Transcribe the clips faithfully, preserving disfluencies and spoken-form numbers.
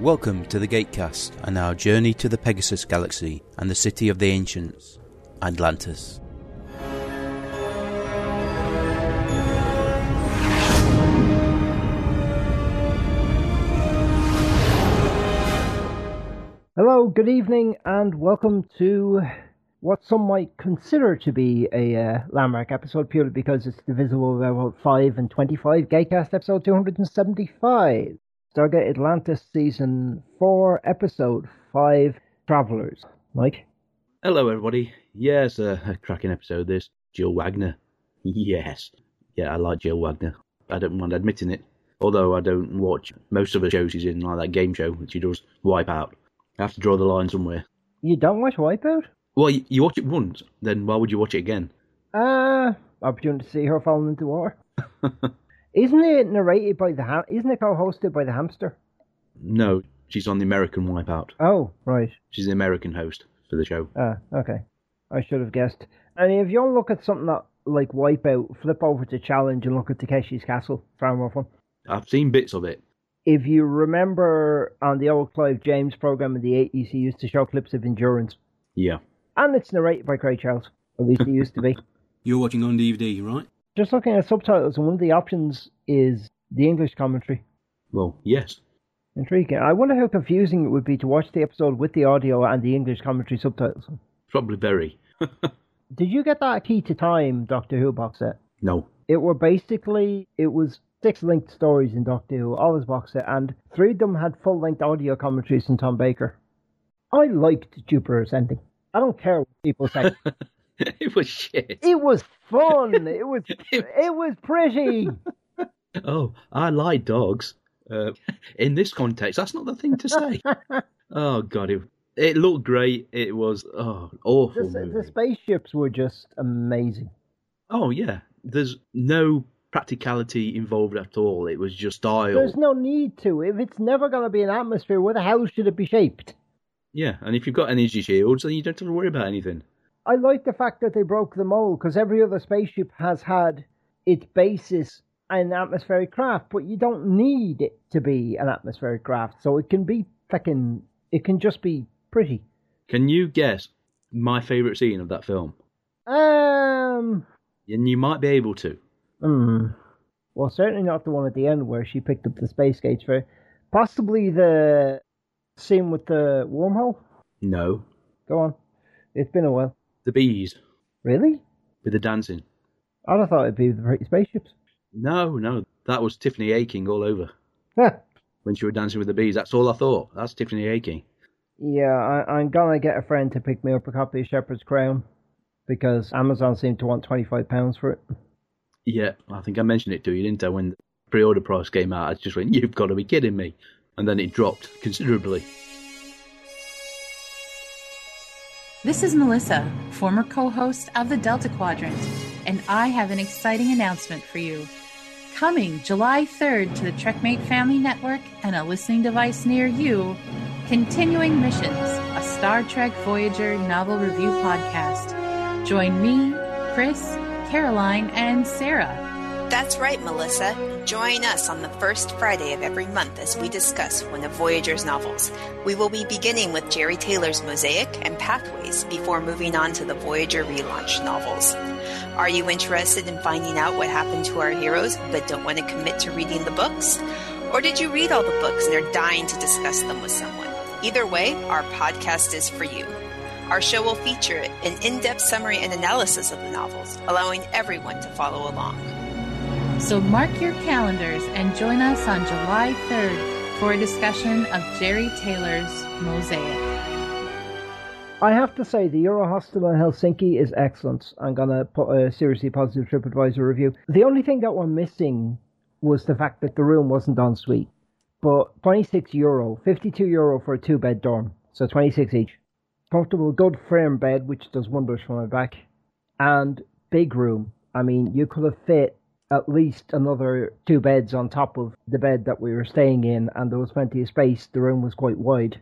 Welcome to the Gatecast and our journey to the Pegasus Galaxy and the city of the ancients, Atlantis. Hello, good evening, and welcome to what some might consider to be a uh, landmark episode purely because it's divisible by about five and twenty-five, Gatecast episode two hundred seventy-five. Stargate Atlantis Season four, Episode five, Travellers. Mike? Hello, everybody. Yes, uh, a cracking episode, this. Jill Wagner. Yes. Yeah, I like Jill Wagner. I don't mind admitting it. Although I don't watch most of the shows she's in, like that game show, which she does, Wipeout. I have to draw the line somewhere. You don't watch Wipeout? Well, you, you watch it once, then why would you watch it again? Uh, opportunity to see her falling into water. Isn't it narrated by the ham- Isn't it co-hosted by the hamster? No, she's on the American Wipeout. Oh, right. She's the American host for the show. Ah, okay. I should have guessed. I mean, if you all look at something that, like Wipeout, flip over to Challenge and look at Takeshi's Castle. Far more fun. I've seen bits of it. If you remember on the old Clive James program in the eighties, he used to show clips of Endurance. Yeah. And it's narrated by Craig Charles. At least he used to be. You're watching on D V D, right? Just looking at subtitles, and one of the options is the English commentary. Well, yes. Intriguing. I wonder how confusing it would be to watch the episode with the audio and the English commentary subtitles. Probably very. Did you get that Key to Time Doctor Who box set? No. It were basically, it was six linked stories in Doctor Who, all his box set, and three of them had full-length audio commentaries from Tom Baker. I liked Jupiter's ending. I don't care what people say. It was shit. It was fun. It was it was pretty. Oh, I like dogs. Uh, in this context, that's not the thing to say. Oh, God. It, it looked great. It was oh awful. The, the spaceships were just amazing. Oh, yeah. There's no practicality involved at all. It was just style. There's no need to. If it's never going to be an atmosphere, where the hell should it be shaped? Yeah, and if you've got energy shields, then you don't have to worry about anything. I like the fact that they broke the mold, because every other spaceship has had its basis in atmospheric craft, but you don't need it to be an atmospheric craft, so it can be fucking, it can just be pretty. Can you guess my favourite scene of that film? Um... And you might be able to. Hmm. Well, certainly not the one at the end where she picked up the space gates for, possibly the scene with the wormhole? No. Go on. It's been a while. The bees. Really? With the dancing. I would have thought it'd be the pretty spaceships. No, no. That was Tiffany Aching all over. Yeah. When she was dancing with the bees. That's all I thought. That's Tiffany Aching. Yeah, I, I'm going to get a friend to pick me up a copy of Shepard's Crown because Amazon seemed to want twenty-five pounds for it. Yeah, I think I mentioned it to you, didn't I? When the pre-order price came out, I just went, you've got to be kidding me. And then it dropped considerably. This is Melissa, former co-host of the Delta Quadrant, and I have an exciting announcement for you. Coming July third to the Trekmate Family Network and a listening device near you, Continuing Missions, a Star Trek Voyager novel review podcast. Join me, Chris, Caroline, and Sarah. That's right, Melissa. Join us on the first Friday of every month as we discuss one of Voyager's novels. We will be beginning with Jerry Taylor's Mosaic and Pathways before moving on to the Voyager relaunch novels. Are you interested in finding out what happened to our heroes but don't want to commit to reading the books? Or did you read all the books and are dying to discuss them with someone? Either way, our podcast is for you. Our show will feature an in-depth summary and analysis of the novels, allowing everyone to follow along. So mark your calendars and join us on July third for a discussion of Jerry Taylor's Mosaic. I have to say, the Eurohostel in Helsinki is excellent. I'm going to put a seriously positive TripAdvisor review. The only thing that we're missing was the fact that the room wasn't en suite. But twenty-six euro, fifty-two euro for a two-bed dorm, so twenty-six each. Comfortable, good firm bed, which does wonders for my back. And big room. I mean, you could have fit at least another two beds on top of the bed that we were staying in, and there was plenty of space. The room was quite wide.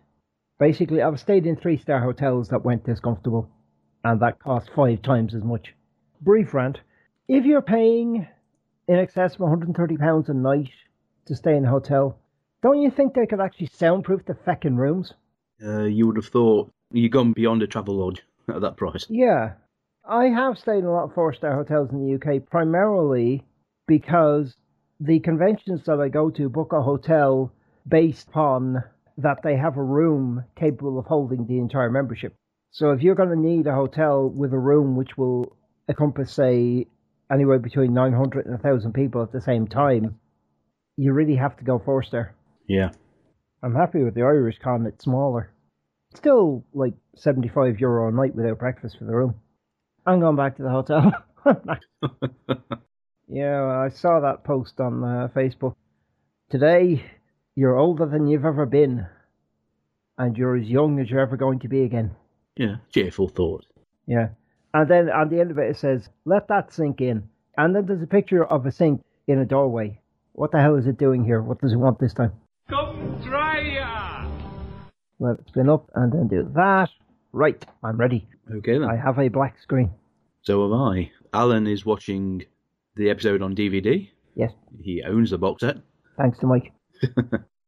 Basically, I've stayed in three-star hotels that weren't this comfortable, and that cost five times as much. Brief rant. If you're paying in excess of one hundred thirty pounds a night to stay in a hotel, Don't you think they could actually soundproof the feckin' rooms? Uh, you would have thought you'd gone beyond a travel lodge at that price. Yeah. I have stayed in a lot of four-star hotels in the U K, primarily because the conventions that I go to book a hotel based on that they have a room capable of holding the entire membership. So if you're going to need a hotel with a room which will encompass, say, anywhere between nine hundred and one thousand people at the same time, you really have to go four-star. Yeah. I'm happy with the Irish Con, it's smaller. It's still, like, seventy-five euro a night without breakfast for the room. I'm going back to the hotel. Yeah, well, I saw that post on uh, Facebook. Today, you're older than you've ever been, and you're as young as you're ever going to be again. Yeah, cheerful thought. Yeah. And then at the end of it, it says, let that sink in. And then there's a picture of a sink in a doorway. What the hell is it doing here? What does it want this time? Come try ya! Let it spin up and then do that. Right, I'm ready. Okay then. I have a black screen. So have I. Alan is watching the episode on D V D. Yes. He owns the box set. Thanks to Mike.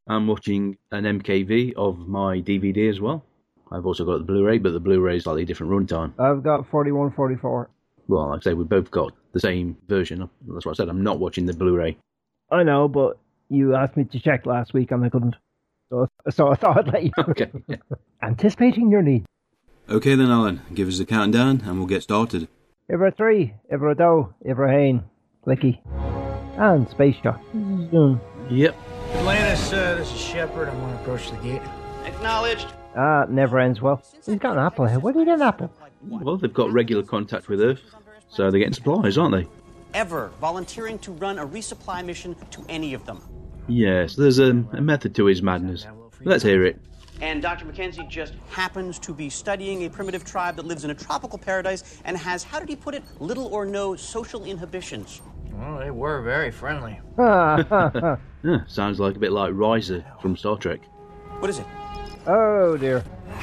I'm watching an M K V of my D V D as well. I've also got the Blu-ray, but the Blu-ray is slightly different runtime. I've got forty-one forty-four. Well, like I say, we've both got the same version. That's what I said, I'm not watching the Blu-ray. I know, but you asked me to check last week and I couldn't. So, so I thought I'd let you. Okay. Yeah. Anticipating your need. Okay then, Alan, give us the countdown and we'll get started. Ibra three, Ibra do, Ibra hain, Blicky, and Space Shot. Yep. Atlantis, uh, this is Shepard. I'm going to approach the gate. Acknowledged. Ah, it never ends well. He's got an apple here. Where do you get an apple? Well, they've got regular contact with Earth, so they're getting supplies, aren't they? Ever volunteering to run a resupply mission to any of them. Yes, there's a, a method to his madness. Let's hear it. And Doctor Mackenzie just happens to be studying a primitive tribe that lives in a tropical paradise and has, how did he put it, little or no social inhibitions. Well, they were very friendly. Yeah, sounds like a bit like Riser from Star Trek. What is it? Oh, dear. I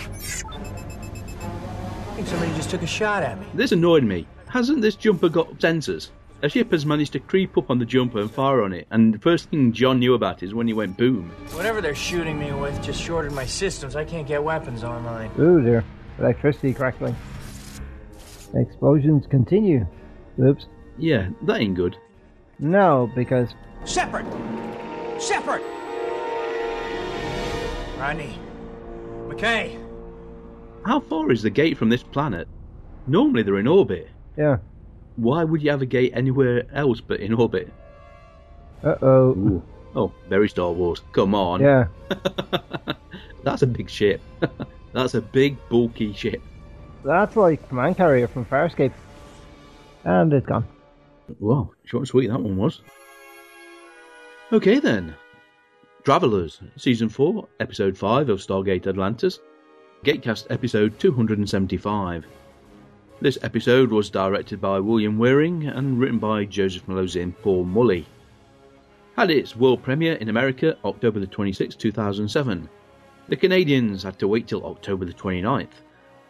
think somebody just took a shot at me. This annoyed me. Hasn't this jumper got sensors? A ship has managed to creep up on the jumper and fire on it, and the first thing John knew about is when he went boom. Whatever they're shooting me with just shorted my systems. I can't get weapons online. Ooh, dear. Electricity crackling. Explosions continue. Oops. Yeah, that ain't good. No, because... Shepard! Shepard! Rodney. McKay! How far is the gate from this planet? Normally they're in orbit. Yeah. Why would you have a gate anywhere else but in orbit? Uh-oh. Ooh. Oh, very Star Wars. Come on. Yeah. That's a big ship. That's a big, bulky ship. That's like Command Carrier from Fire Escape. And it's gone. Wow, short and sweet that one was. Okay then. Travellers, Season four, Episode five of Stargate Atlantis, Gatecast Episode two hundred seventy-five. This episode was directed by William Waring and written by Joseph Malozzi and Paul Mully. Had its world premiere in America October the twenty-sixth, two thousand seven. The Canadians had to wait till October the twenty-ninth.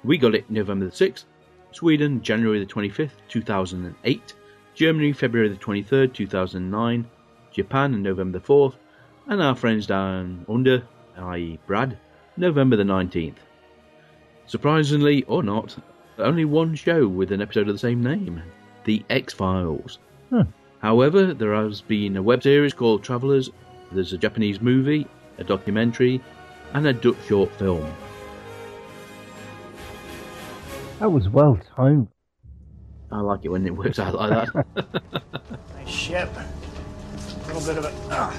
We got it November the sixth. Sweden, January the twenty-fifth, two thousand eight. Germany, February the twenty-third, two thousand nine. Japan, November the fourth. And our friends down under, that is. Brad, November the nineteenth. Surprisingly or not, only one show with an episode of the same name, The X-Files. Huh. However, there has been a web series called Travellers, there's a Japanese movie, a documentary, and a Dutch short film. That was well timed. I like it when it works out like that. Nice ship. A little bit of a... Uh.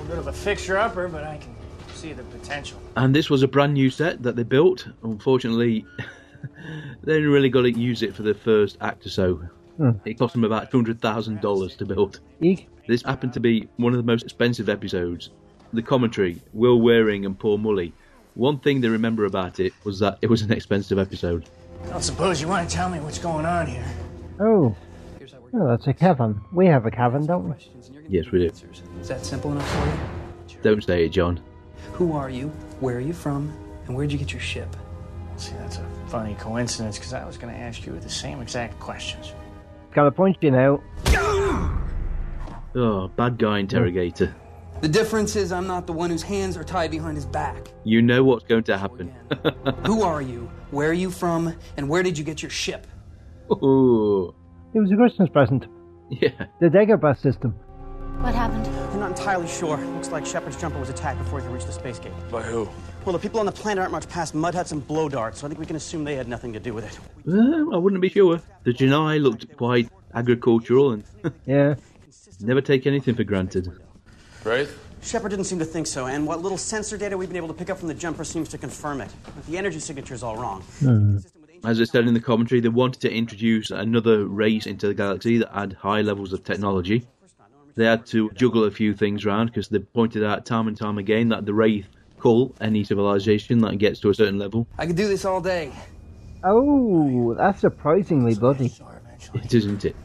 A bit of a fixer-upper, but I can see the potential. And this was a brand new set that they built. Unfortunately, they didn't really got to use it for the first act or so. Hmm. It cost them about two hundred thousand dollars to build. Eek. This happened to be one of the most expensive episodes. The commentary, Will Waring and Paul Mully. One thing they remember about it was that it was an expensive episode. I don't suppose you want to tell me what's going on here. Oh. Oh, that's a cavern. We have a cavern, don't we? Yes, we do. Is that simple enough for you? Don't say it, John. Who are you? Where are you from? And where'd you get your ship? See, that's a funny coincidence, because I was going to ask you the same exact questions. Got a point, you know. Oh, bad guy interrogator. The difference is I'm not the one whose hands are tied behind his back. You know what's going to happen. Who are you? Where are you from? And where did you get your ship? Ooh. It was a Christmas present. Yeah. The Dagobah system. What happened? I'm not entirely sure. Looks like Shepard's jumper was attacked before he could reach the space gate. By who? Well, the people on the planet aren't much past mud huts and blow darts, so I think we can assume they had nothing to do with it. Uh, I wouldn't be sure. The Janai looked quite agricultural and... yeah. Never take anything for granted. Right? Shepard didn't seem to think so, and what little sensor data we've been able to pick up from the jumper seems to confirm it. But the energy signature's all wrong. Mm. As I said in the commentary, they wanted to introduce another race into the galaxy that had high levels of technology. They had to juggle a few things around because they pointed out time and time again that the Wraith cull any civilization that gets to a certain level. I could do this all day. Oh, that's surprisingly bloody. It isn't it?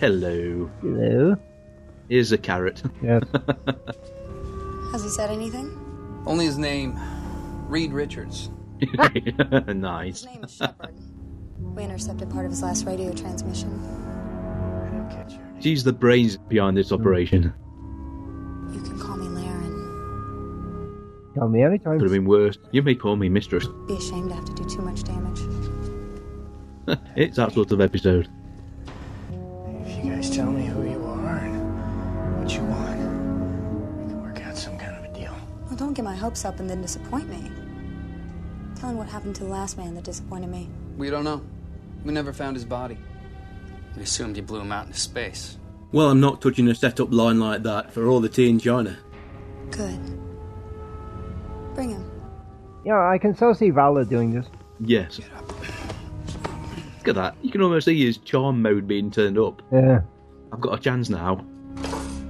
Hello. Hello. Here's a carrot. Yeah. Has he said anything? Only his name. Reed Richards. Nice. His name is Shepard. We intercepted part of his last radio transmission. I don't catch your name. She's the brains behind this operation. You can call me Laren. Call me anytime. Could have been worse. You may call me Mistress. Be ashamed to have to do too much damage. It's that sort of episode. If you guys tell me who you are and what you want, we can work out some kind of a deal. Well, don't get my hopes up and then disappoint me. Tell him what happened to the last man that disappointed me. We don't know. We never found his body. We assumed you blew him out into space. Well, I'm not touching a set-up line like that for all the tea in China. Good. Bring him. Yeah, I can so see Vala doing this. Yes. Get up. Look at that. You can almost see his charm mode being turned up. Yeah. I've got a chance now.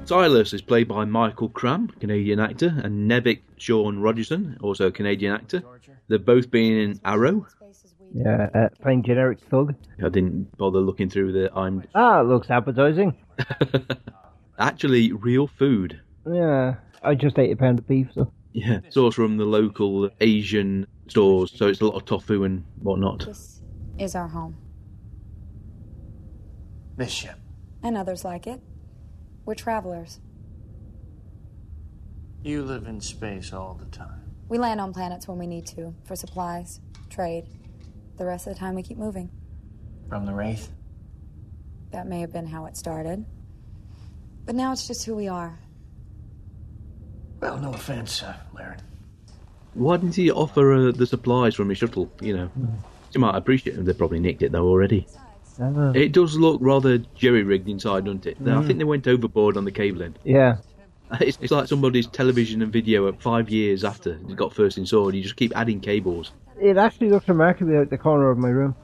Silas is played by Michael Cram, Canadian actor, and Nevik Sean Rogerson, also a Canadian actor. They're both being in Arrow. Yeah, uh, playing generic thug. I didn't bother looking through the... I'm... Ah, it looks appetising. Actually, real food. Yeah, I just ate a pound of beef, so... Yeah, it's all from the local Asian stores, so it's a lot of tofu and whatnot. This is our home. This ship. And others like it. We're Travellers. You live in space all the time. We land on planets when we need to, for supplies, trade. The rest of the time we keep moving. From the Wraith? That may have been how it started. But now it's just who we are. Well, no offense, uh, Laren. Why didn't he offer uh, the supplies from his shuttle, you know? Mm. You might appreciate them. They probably nicked it, though, already. It does look rather jerry-rigged inside, doesn't it? Mm. I think they went overboard on the cabling. Yeah. It's, it's like somebody's television and video at five years after it got first installed. You just keep adding cables. It actually looks remarkably out the corner of my room.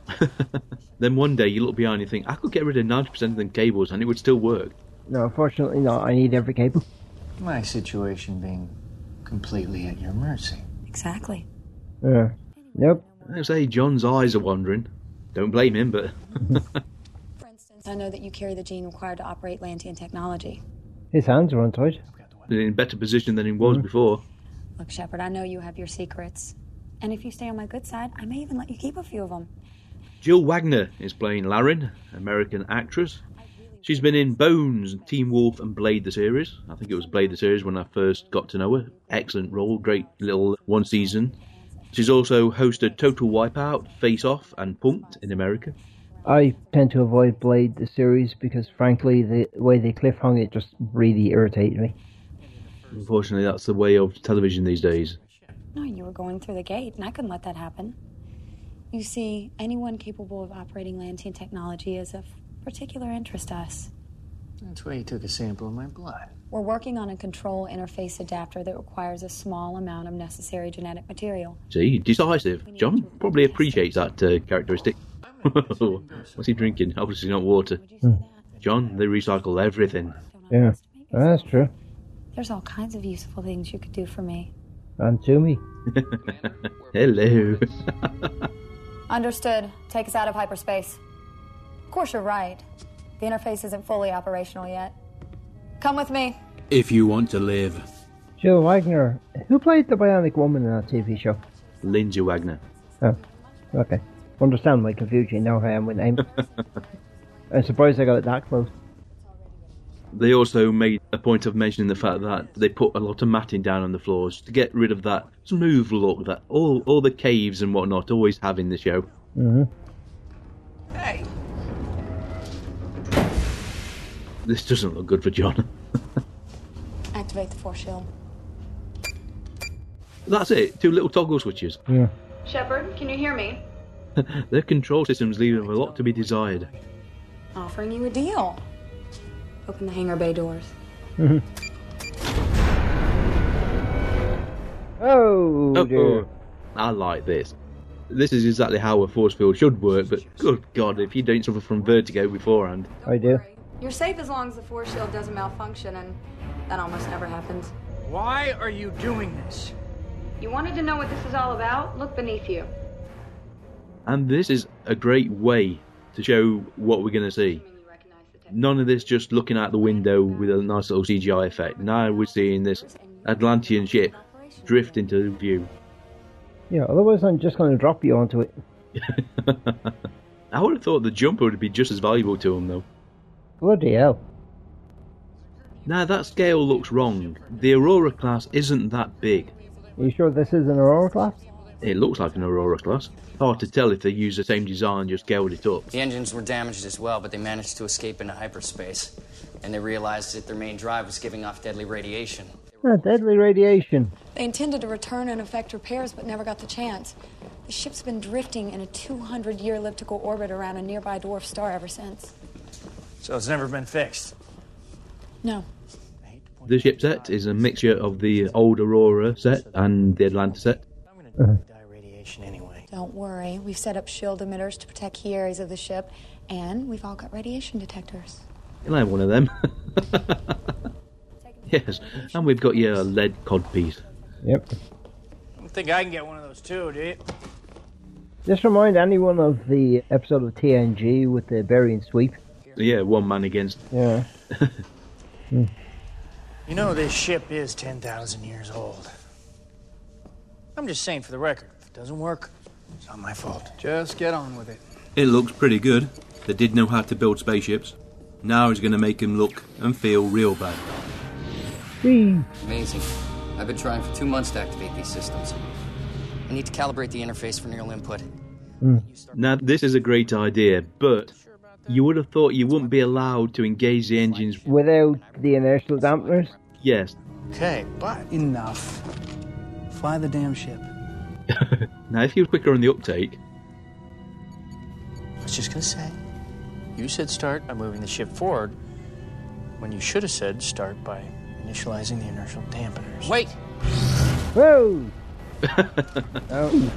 Then one day you look behind and you think, I could get rid of ninety percent of them cables and it would still work. No, unfortunately not. I need every cable. My situation being completely at your mercy. Exactly. Yeah. Nope. I say John's eyes are wandering. Don't blame him, but... For instance, I know that you carry the gene required to operate Lantean technology. His hands are untied. In a better position than he was mm. before. Look, Shepard, I know you have your secrets. And if you stay on my good side, I may even let you keep a few of them. Jill Wagner is playing Larin, American actress. She's been in Bones, Teen Wolf and Blade the series. I think it was Blade the series when I first got to know her. Excellent role, great little one season. She's also hosted Total Wipeout, Face Off, and Punk'd in America. I tend to avoid Blade, the series, because frankly, the way they cliffhung it just really irritated me. Unfortunately, that's the way of television these days. No, you were going through the gate, and I couldn't let that happen. You see, anyone capable of operating Lantean technology is of particular interest to us. That's why you took a sample of my blood. We're working on a control interface adapter that requires a small amount of necessary genetic material. See, decisive. John probably appreciates that uh, characteristic. What's he drinking? Obviously not water. Mm. John, they recycle everything. Yeah, that's true. There's all kinds of useful things you could do for me. And to me. Hello. Understood. Take us out of hyperspace. Of course you're right. The interface isn't fully operational yet. Come with me. If you want to live. Jill Wagner. Who played the Bionic Woman in that T V show? Lindsay Wagner. Oh, okay. Understand my confusion now I am with names. I'm surprised I got it that close. They also made a point of mentioning the fact that they put a lot of matting down on the floors to get rid of that smooth look that all, all the caves and whatnot always have in the show. Mm-hmm. Hey! This doesn't look good for John. Activate the force shield. That's it. Two little toggle switches. Yeah. Shepard, can you hear me? Their control systems leave a lot to be desired. Offering you a deal. Open the hangar bay doors. Mm-hmm. Oh, oh, dear. Oh, I like this. This is exactly how a force field should work, but good God, if you don't suffer from vertigo beforehand. Don't I do. Worry. You're safe as long as the force shield doesn't malfunction, and that almost never happens. Why are you doing this? You wanted to know what this is all about? Look beneath you. And this is a great way to show what we're going to see. None of this just looking out the window with a nice little C G I effect. Now we're seeing this Atlantean ship drift into view. Yeah, otherwise I'm just going to drop you onto it. I would have thought the jumper would be just as valuable to him, though. Bloody hell. Now that scale looks wrong. The Aurora class isn't that big. Are you sure this is an Aurora class? It looks like an Aurora class. Hard to tell if they used the same design, just scaled it up. The engines were damaged as well, but they managed to escape into hyperspace. And they realized that their main drive was giving off deadly radiation. Oh, deadly radiation. They intended to return and effect repairs, but never got the chance. The ship's been drifting in a two hundred year elliptical orbit around a nearby dwarf star ever since. So it's never been fixed? No. The ship set is a mixture of the old Aurora set and the Atlantis set. Uh-huh. Anyway. Don't worry, we've set up shield emitters to protect key areas of the ship, and we've all got radiation detectors. You'll have one of them. Yes, and we've got your lead codpiece. Yep. I don't think I can get one of those too, do you? Just remind anyone of the episode of T N G with the bury and sweep. Yeah, one man against. Yeah. mm. You know, this ship is ten thousand years old. I'm just saying for the record. Doesn't work. It's not my fault. Just get on with it. It looks pretty good. They did know how to build spaceships. Now it's going to make him look and feel real bad. Mm. Amazing. I've been trying for two months to activate these systems. I need to calibrate the interface for neural input. Mm. Now, this is a great idea, but you would have thought you wouldn't be allowed to engage the engines without the inertial dampeners? Yes. Okay, but enough. Fly the damn ship. Now, if you're quicker on the uptake... I was just going to say, you said start by moving the ship forward when you should have said start by initializing the inertial dampeners. Wait! Whoa! Oh.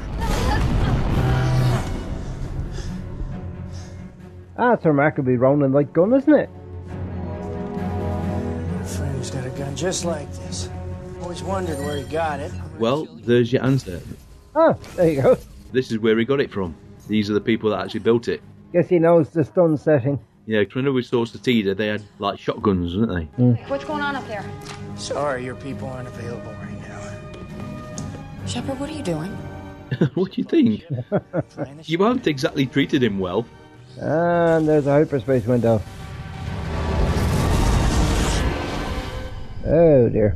That's remarkably rolling like gun, isn't it? My friend's got a gun just like this. Always wondered where he got it. Well, there's your answer. Oh, there you go. This is where he got it from. These are the people that actually built it. Guess he knows the stun setting. Yeah, because whenever we sourced the T D A, they had, like, shotguns, didn't they? Mm. What's going on up there? Sorry, your people aren't available right now. Shepard, what are you doing? What do you think? You haven't exactly treated him well. And there's a hyperspace window. Oh, dear.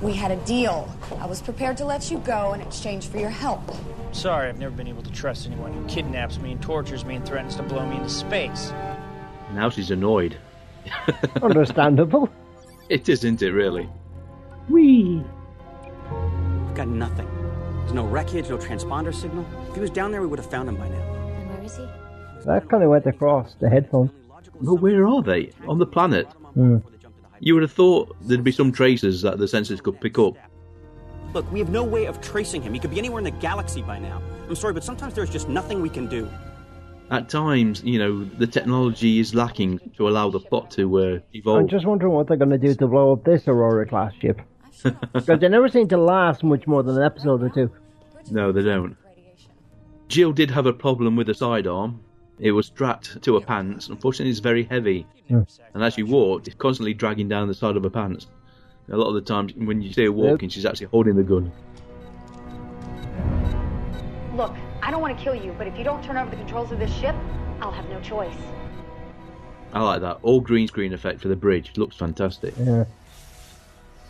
We had a deal. I was prepared to let you go in exchange for your help. Sorry, I've never been able to trust anyone who kidnaps me and tortures me and threatens to blow me into space. Now she's annoyed. Understandable. It is, isn't it, really? Whee! We've got nothing. There's no wreckage, no transponder signal. If he was down there, we would have found him by now. And where is he? That kind of went across the headphone. But where are they? On the planet? Mm. You would have thought there'd be some traces that the sensors could pick up. Look, we have no way of tracing him. He could be anywhere in the galaxy by now. I'm sorry, but sometimes there's just nothing we can do. At times, you know, the technology is lacking to allow the plot to uh, evolve. I'm just wondering what they're going to do to blow up this Aurora-class ship. Because they never seem to last much more than an episode or two. No, they don't. Jill did have a problem with the sidearm. It was strapped to her pants. Unfortunately, it's very heavy. Yeah. And as she walked, it's constantly dragging down the side of her pants. A lot of the times, when you see her walking, yep. She's actually holding the gun. Look, I don't want to kill you, but if you don't turn over the controls of this ship, I'll have no choice. I like that. All green screen effect for the bridge. Looks fantastic. Yeah.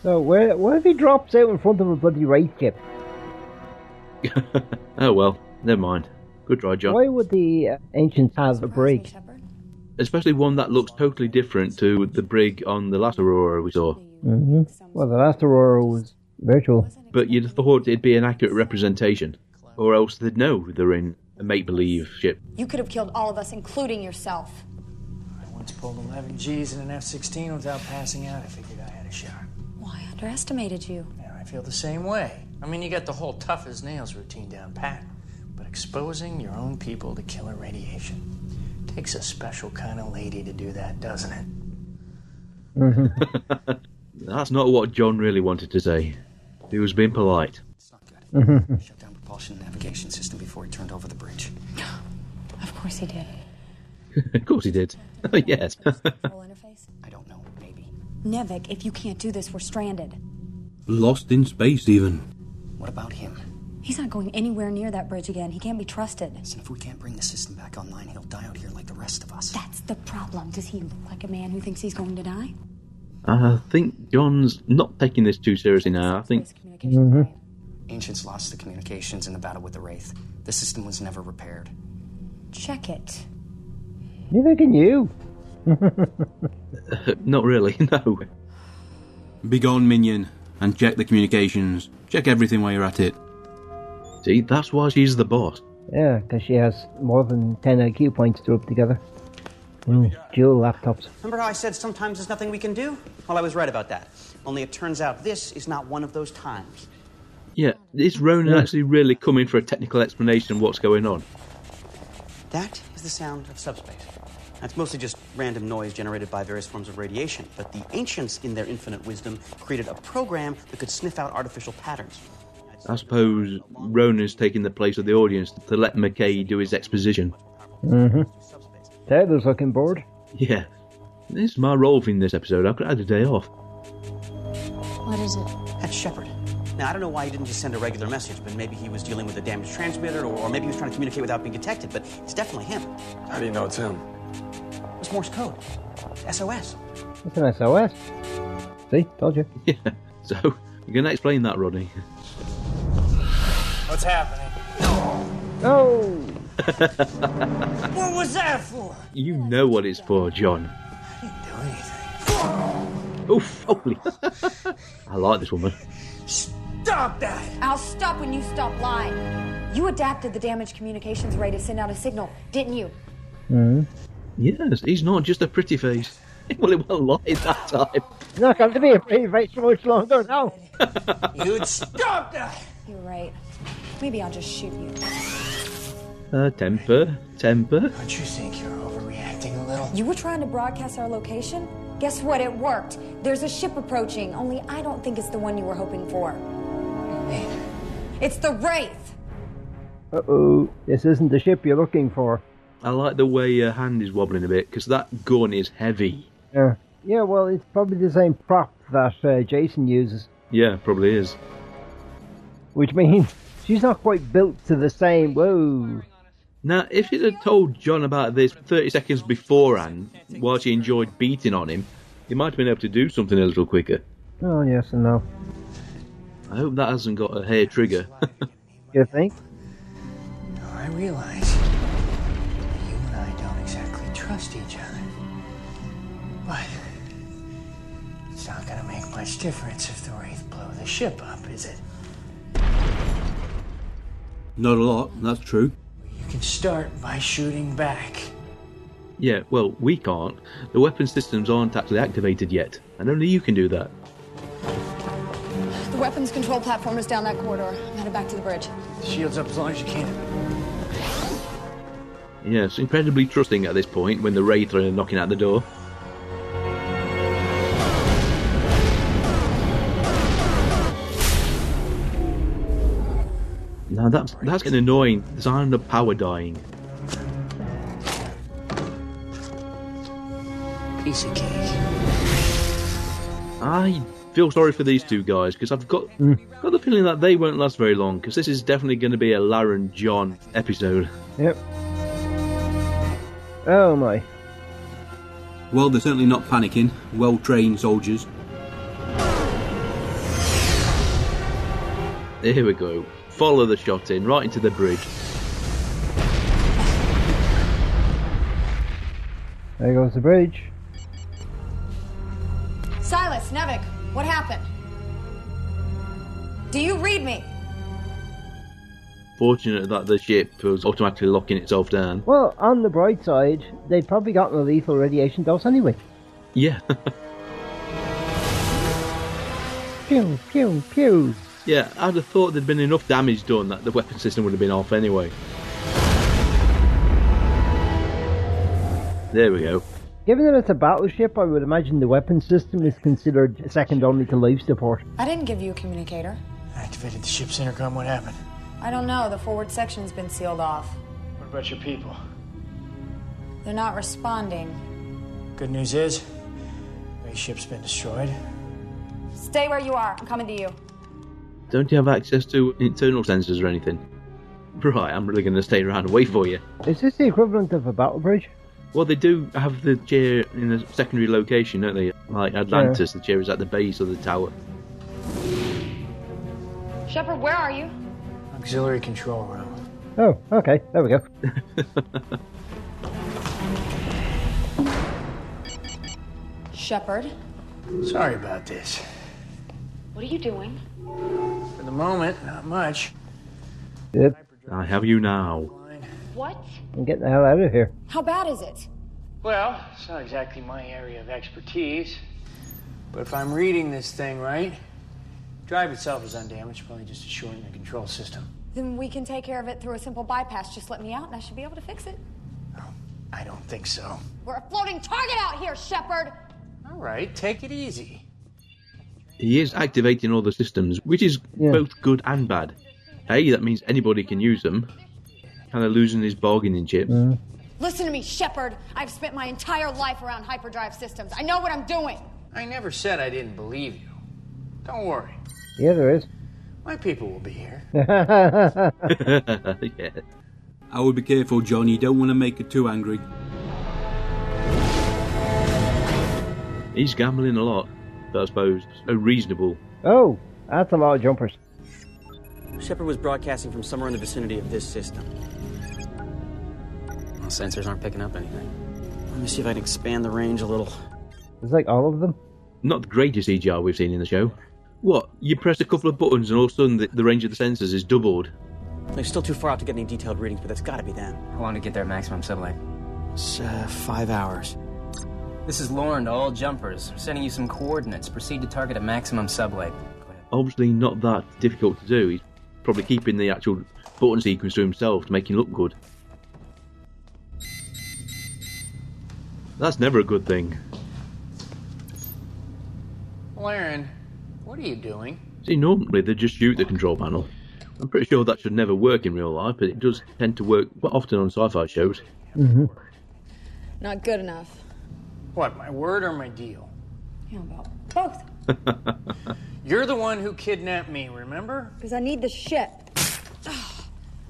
So where where have he dropped out in front of a bloody Wraith ship? Oh well, never mind. Good try, John. Why would the uh, ancients have a brig? Especially one that looks totally different to the brig on the last Aurora we saw. Mm-hmm. Well, the last Aurora was virtual. But you'd have thought it'd be an accurate representation. Or else they'd know they're in a make-believe ship. You could have killed all of us, including yourself. I once pulled eleven G's in an F sixteen without passing out. I figured I had a shot. Well, I underestimated you. Yeah, I feel the same way. I mean, you got the whole tough-as-nails routine down pat. But exposing your own people to killer radiation... takes a special kind of lady to do that, doesn't it? Mm-hmm. That's not what John really wanted to say. He was being polite. It's not good. Mm-hmm. Shut down propulsion and navigation system before he turned over the bridge. Of course he did. Of course he did. Yes. I don't know, maybe. Nevik, if you can't do this, we're stranded. Lost in space, even. What about him? He's not going anywhere near that bridge again. He can't be trusted. Listen, if we can't bring the system back online, he'll die out here like the rest of us. That's the problem. Does he look like a man who thinks he's going to die? I think John's not taking this too seriously now, I think. Mm-hmm. Ancients lost the communications in the battle with the Wraith. The system was never repaired. Check it. Neither can you. uh, not really, no. Begone, minion, and check the communications. Check everything while you're at it. See, that's why she's the boss. Yeah, because she has more than ten I Q points to rub together. Mm. Dual laptops. Remember how I said sometimes there's nothing we can do? Well, I was right about that. Only it turns out this is not one of those times. Yeah, is Ronan yeah. actually really coming for a technical explanation of what's going on? That is the sound of subspace. That's mostly just random noise generated by various forms of radiation. But the ancients, in their infinite wisdom, created a program that could sniff out artificial patterns. I suppose Ronan's taking the place of the audience to let McKay do his exposition. Mm-hmm. Taylor's looking bored. Yeah. This is my role in this episode. I could have had a day off. What is it? That's Shepard. Now, I don't know why he didn't just send a regular message, but maybe he was dealing with a damaged transmitter, or, or maybe he was trying to communicate without being detected, but it's definitely him. How do you know it's him? It's Morse code. It's S O S. It's an S O S. See? Told you. Yeah. So, you're going to explain that, Rodney. What's happening? Oh! What was that for? You know what it's for, John. I didn't do anything. Oof, holy. I like this woman. Stop that! I'll stop when you stop lying. You adapted the damaged communications array to send out a signal, didn't you? Mm. Yes, he's not just a pretty face. Well, it won't lie that time. Look, I'm going to be a pretty face for much longer now. You'd stop that! You're right. Maybe I'll just shoot you. Uh, temper, temper. Don't you think you're overreacting a little? You were trying to broadcast our location? Guess what? It worked. There's a ship approaching, only I don't think it's the one you were hoping for. Hey. It's the Wraith! Uh-oh. This isn't the ship you're looking for. I like the way your hand is wobbling a bit, because that gun is heavy. Yeah. Yeah, well, it's probably the same prop that uh, Jason uses. Yeah, probably is. Which means... she's not quite built to the same, whoa. Now, if it had told John about this thirty seconds beforehand, while she enjoyed beating on him, he might have been able to do something a little quicker. Oh, yes and no. I hope that hasn't got a hair trigger. You think? No, I realize that you and I don't exactly trust each other. But it's not going to make much difference if the Wraith blow the ship up, is it? Not a lot, that's true. You can start by shooting back. Yeah, well, we can't. The weapon systems aren't actually activated yet, and only you can do that. The weapons control platform is down that corridor. I'm headed back to the bridge. Shields up as long as you can. Yeah, it's incredibly trusting at this point when the Wraith are knocking at the door. Now that's, that's an annoying sound of power dying. Piece of cake. I feel sorry for these two guys, because I've got, mm. got the feeling that they won't last very long, because this is definitely going to be a Laren John episode. Yep. Oh my. Well, they're certainly not panicking. Well-trained soldiers. Here we go. Follow the shot in, right into the bridge. There goes the bridge. Silas, Nevik, what happened? Do you read me? Fortunate that the ship was automatically locking itself down. Well, on the bright side, they'd probably gotten a lethal radiation dose anyway. Yeah. Pew, pew, pew. Yeah, I'd have thought there'd been enough damage done that the weapon system would have been off anyway. There we go. Given that it's a battleship, I would imagine the weapon system is considered second only to life support. I didn't give you a communicator. I activated the ship's intercom. What happened? I don't know. The forward section's been sealed off. What about your people? They're not responding. Good news is, the ship's been destroyed. Stay where you are. I'm coming to you. Don't you have access to internal sensors or anything? Right, I'm really going to stay around and wait for you. Is this the equivalent of a battle bridge? Well, they do have the chair in a secondary location, don't they? Like Atlantis, yeah. The chair is at the base of the tower. Shepard, where are you? Auxiliary control room. Oh, okay, there we go. Shepard? Sorry about this. What are you doing? For the moment, not much. Yep. I have you now. What? I'm getting the hell out of here. How bad is it? Well, it's not exactly my area of expertise. But if I'm reading this thing right, the drive itself is undamaged, probably just a short in the control system. Then we can take care of it through a simple bypass. Just let me out and I should be able to fix it. Oh, I don't think so. We're a floating target out here, Shepard! All right, take it easy. He is activating all the systems, which is yeah. both good and bad. Hey, that means anybody can use them. Kind of losing his bargaining chips. Mm. Listen to me, Shepard. I've spent my entire life around hyperdrive systems. I know what I'm doing. I never said I didn't believe you. Don't worry. Yeah, there is. My people will be here. Yeah. I would be careful, John. You don't want to make it too angry. He's gambling a lot, but I suppose so reasonable. Oh, that's a lot of jumpers. Shepard was broadcasting from somewhere in the vicinity of this system. Well, sensors aren't picking up anything. Let me see if I can expand the range a little. It's like all of them? Not the greatest E G R we've seen in the show. What? You press a couple of buttons and all of a sudden the, the range of the sensors is doubled. They're still too far out to get any detailed readings, but that's got to be them. How long to get their maximum sublight? It's uh, five hours. This is Lorne to all jumpers. I'm sending you some coordinates. Proceed to target a maximum sublight. Obviously not that difficult to do. He's probably keeping the actual button sequence to himself to make him look good. That's never a good thing. Laren, what are you doing? See, normally they just shoot the control panel. I'm pretty sure that should never work in real life, but it does tend to work quite often on sci-fi shows. Mm-hmm. Not good enough. What, my word or my deal? Yeah, well, both. You're the one who kidnapped me, remember? Because I need the ship.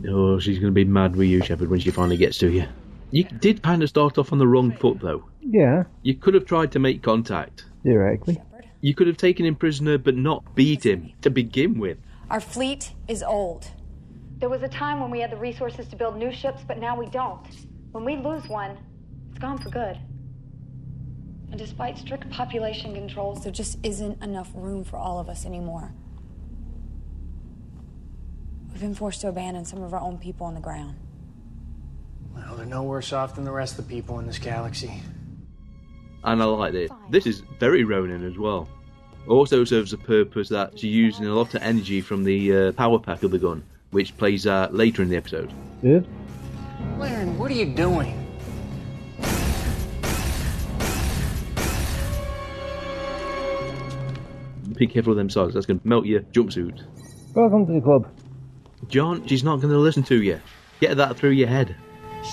Oh, she's going to be mad with you, Shepard, when she finally gets to you. You did kind of start off on the wrong foot, though. Yeah. You could have tried to make contact. Theoretically. You could have taken him prisoner, but not beat him to begin with. Our fleet is old. There was a time when we had the resources to build new ships, but now we don't. When we lose one, it's gone for good. And despite strict population controls, there just isn't enough room for all of us anymore. We've been forced to abandon some of our own people on the ground. Well, they're no worse off than the rest of the people in this galaxy. And I like this. Fine. This is very Ronin as well. Also serves a purpose that she's using a lot of energy from the uh, power pack of the gun, which plays out uh, later in the episode. Good. Laren, what are you doing? Be careful with them slugs. That's going to melt your jumpsuit. Welcome to the club. John, she's not going to listen to you. Get that through your head.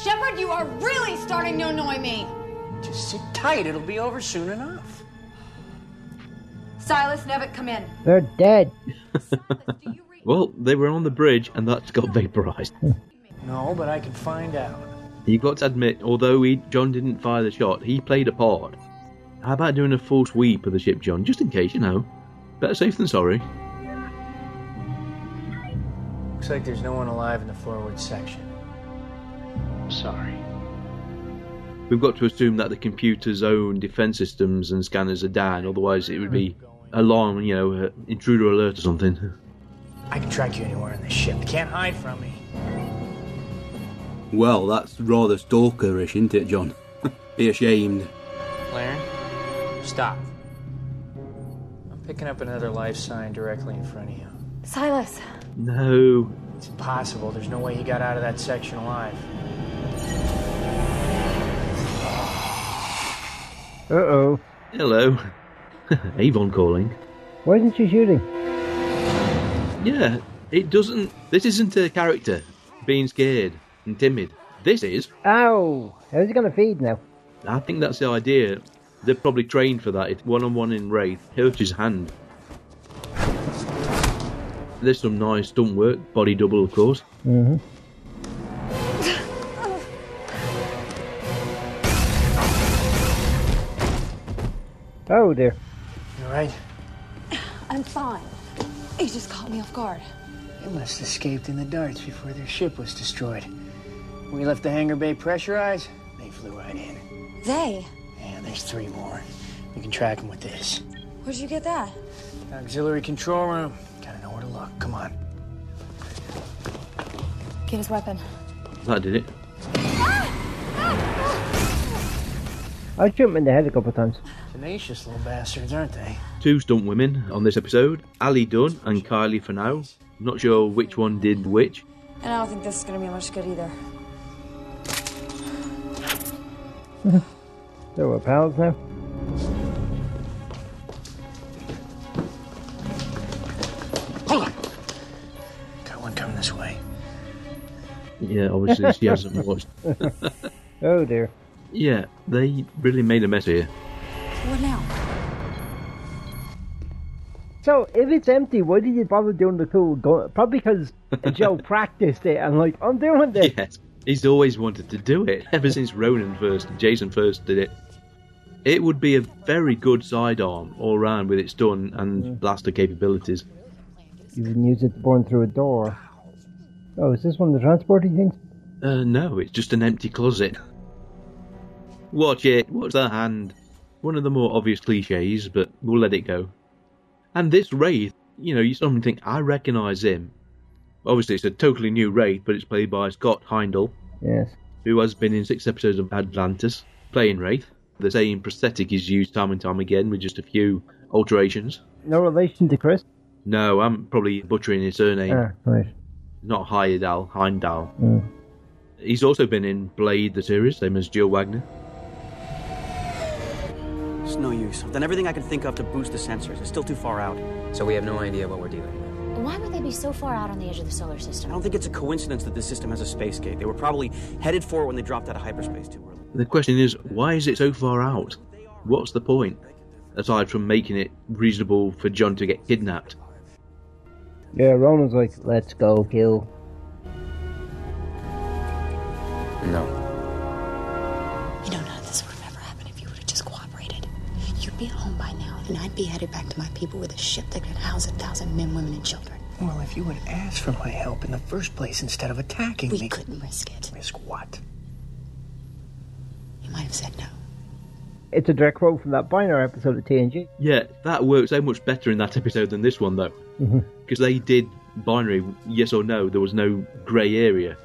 Shepard, you are really starting to annoy me. Just sit tight. It'll be over soon enough. Silas, Nevik, come in. They're dead. Silas, do you read? Well, they were on the bridge and that's got vaporized. No, but I can find out. You've got to admit, although he, John didn't fire the shot, he played a part. How about doing a full sweep of the ship, John? Just in case, you know. Better safe than sorry. Looks like there's no one alive in the forward section. I'm sorry. We've got to assume that the computer's own defense systems and scanners are down, otherwise it would be alarm, you know, uh, intruder alert or something. I can track you anywhere in this ship. You can't hide from me. Well, that's rather stalkerish, isn't it, John? Be ashamed. Laren, stop. I'm picking up another life sign directly in front of you. Silas. No. It's impossible. There's no way he got out of that section alive. Uh-oh. Hello. Avon calling. Why didn't you shoot him? Yeah, it doesn't... This isn't a character being scared and timid. This is... Ow! How's he going to feed now? I think that's the idea. They're probably trained for that. It's one-on-one in Wraith. Hurts his hand. There's some nice stunt work. Body double, of course. Mm-hmm. Oh, dear. You all right? I'm fine. He just caught me off guard. They must have escaped in the darts before their ship was destroyed. When we left the hangar bay pressurized, they flew right in. They? Yeah, there's three more. We can track them with this. Where'd you get that? Auxiliary control room. Gotta know where to look. Come on. Get his weapon. That did it. Ah! I shot him in the head a couple of times. Tenacious little bastards, aren't they? Two stunt women on this episode, Ali Dunn and Kylie Fanau. Not sure which one did which. And I don't think this is going to be much good either. So we're pals now. Hold on! Got one coming this way. Yeah, obviously she hasn't watched. Oh dear. Yeah, they really made a mess here. What now? So, if it's empty, why did you bother doing the cool gun? Probably because Joe practiced it and, like, I'm doing this. Yes, he's always wanted to do it, ever since Ronan first, Jason first did it. It would be a very good sidearm all round with its stun and mm. blaster capabilities. You can use it to burn through a door. Oh, is this one of the transporting things? Uh, no, it's just an empty closet. Watch it, watch the hand. One of the more obvious cliches, but we'll let it go. And this Wraith, you know, you suddenly think, I recognise him. Obviously, it's a totally new Wraith, but it's played by Scott Heindel. Yes. Who has been in six episodes of Atlantis, playing Wraith. The same prosthetic is used time and time again, with just a few alterations. No relation to Chris? No, I'm probably butchering his surname. Ah, right. Not Heidel, Heindel. Mm. He's also been in Blade, the series, same as Jill Wagner. It's no use. I've done everything I could think of to boost the sensors. It's still too far out. So we have no idea what we're dealing with. Why would they be so far out on the edge of the solar system? I don't think it's a coincidence that this system has a space gate. They were probably headed for it when they dropped out of hyperspace too early. The question is, why is it so far out? What's the point? Aside from making it reasonable for John to get kidnapped. Yeah, Ronan's like, let's go kill. No. Be at home by now, and I'd be headed back to my people with a ship that could house a thousand men, women, and children. Well, if you had asked for my help in the first place instead of attacking we me... We couldn't risk it. Risk what? You might have said no. It's a direct quote from that Biner episode of T N G. Yeah, that worked so much better in that episode than this one, though. Because mm-hmm. they did binary, yes or no, there was no grey area.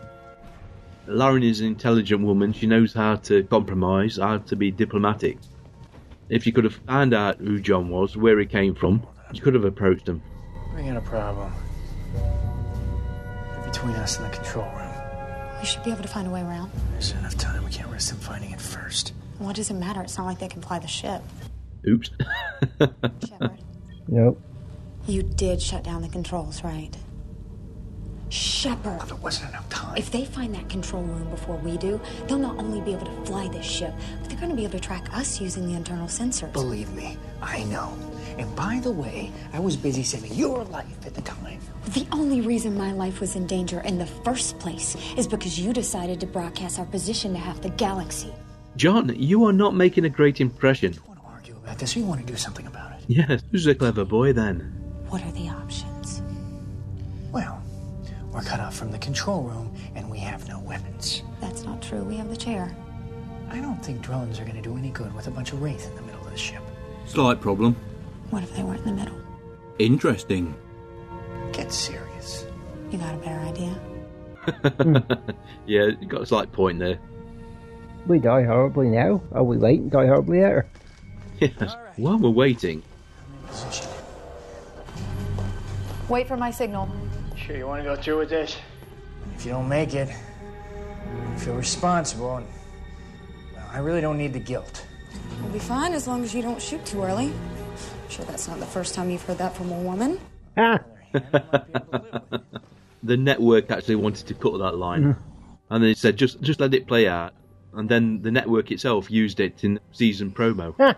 Larin is an intelligent woman. She knows how to compromise, how to be diplomatic. If you could have found out who John was, where he came from, you could have approached him. We got a problem. They're between us and the control room. We should be able to find a way around. There's enough time. We can't risk them finding it first. What does it matter? It's not like they can fly the ship. Oops. Shepard. Nope. You did shut down the controls, right? Shepard. But there wasn't enough time. If they find that control room before we do, they'll not only be able to fly this ship, but they're going to be able to track us using the internal sensors. Believe me, I know. And by the way, I was busy saving your life at the time. The only reason my life was in danger in the first place is because you decided to broadcast our position to half the galaxy. John, you are not making a great impression. You want to argue about this, or you want to do something about it? Yes, who's a clever boy then? What are the options? Well, we're cut off from the control room, and we have no weapons. That's not true. We have the chair. I don't think drones are going to do any good with a bunch of Wraith in the middle of the ship. Slight problem. What if they weren't in the middle? Interesting. Get serious. You got a better idea? Yeah, you got a slight point there. We die horribly now. Are we late and die horribly later? Yes. Right. While we're waiting. Wait for my signal. Sure you want to go through with this? If you don't make it, you feel responsible. And, well, I really don't need the guilt. We'll be fine as long as you don't shoot too early. I'm sure that's not the first time you've heard that from a woman. Ah. The network actually wanted to cut that line. Mm. And they said, just, just let it play out. And then the network itself used it in season promo. Huh.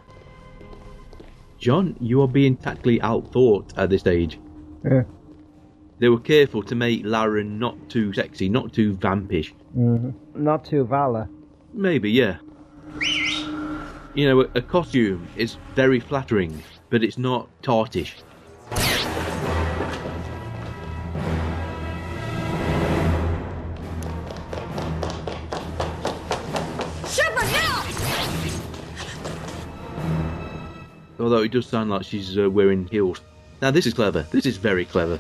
John, you are being tactically outthought at this stage. Yeah. They were careful to make Laren not too sexy, not too vampish. Mm-hmm. Not too Vala. Maybe, yeah. You know, a, a costume is very flattering, but it's not tartish. Although it does sound like she's uh, wearing heels. Now this is clever. This is very clever.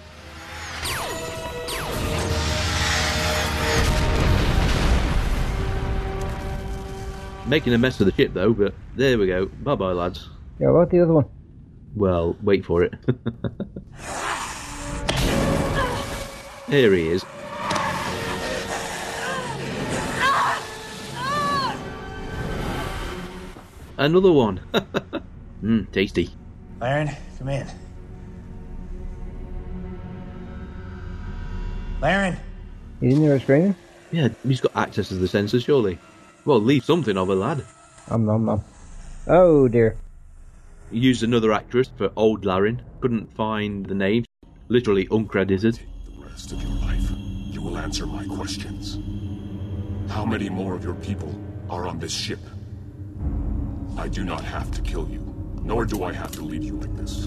Making a mess of the ship though, but there we go. Bye-bye, lads. Yeah, what about the other one? Well, wait for it. Here he is. Another one. Mmm, tasty. Laren, come in. Laren! You didn't hear her screaming? Yeah, he's got access to the sensors, surely. Well, leave something of a lad. Om nom nom. Oh dear. He used another actress for old Laren. Couldn't find the name. Literally uncredited. Take the rest of your life. You will answer my questions. How many more of your people are on this ship? I do not have to kill you. Nor do I have to leave you like this.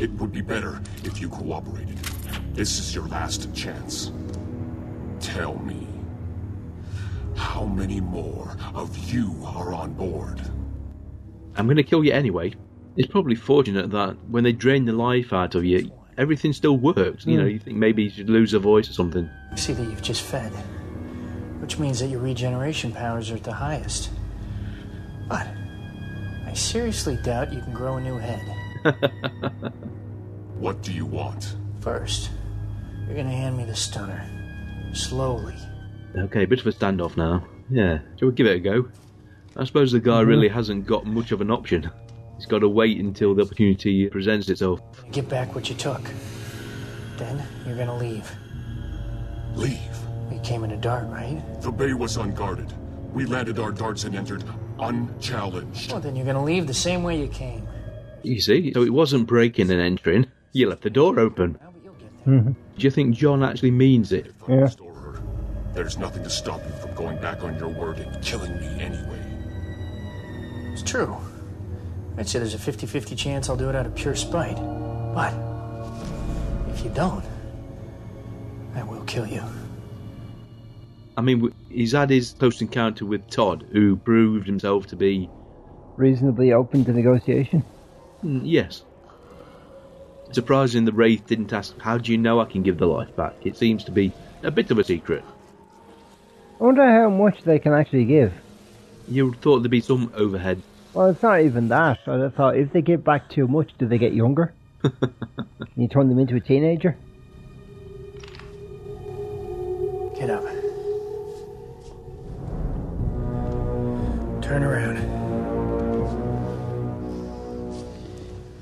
It would be better if you cooperated. This is your last chance. Tell me, how many more of you are on board? I'm going to kill you anyway. It's probably fortunate that when they drain the life out of you, everything still works. Mm. You know, you think maybe you should lose a voice or something. You see that you've just fed, which means that your regeneration powers are at the highest. But I seriously doubt you can grow a new head. What do you want? First, you're going to hand me the stunner. Slowly. Okay, a bit of a standoff now. Yeah, shall we give it a go? I suppose the guy mm-hmm. really hasn't got much of an option. He's got to wait until the opportunity presents itself. Get back what you took. Then you're going to leave. Leave? We came in a dart, right? The bay was unguarded. We landed our darts and entered unchallenged. Well, then you're going to leave the same way you came. You see, so it wasn't breaking and entering. You left the door open. Mm-hmm. Do you think John actually means it? If I yeah. restore her, there's nothing to stop you from going back on your word and killing me anyway. It's true. I'd say there's a fifty-fifty chance I'll do it out of pure spite. But if you don't, I will kill you. I mean, he's had his close encounter with Todd, who proved himself to be reasonably open to negotiation. Mm, yes. Surprising the Wraith didn't ask, how do you know I can give the life back? It seems to be a bit of a secret. I wonder how much they can actually give. You would thought there'd be some overhead. Well, it's not even that. I thought, if they give back too much, do they get younger? Can you turn them into a teenager? Get up. Turn around.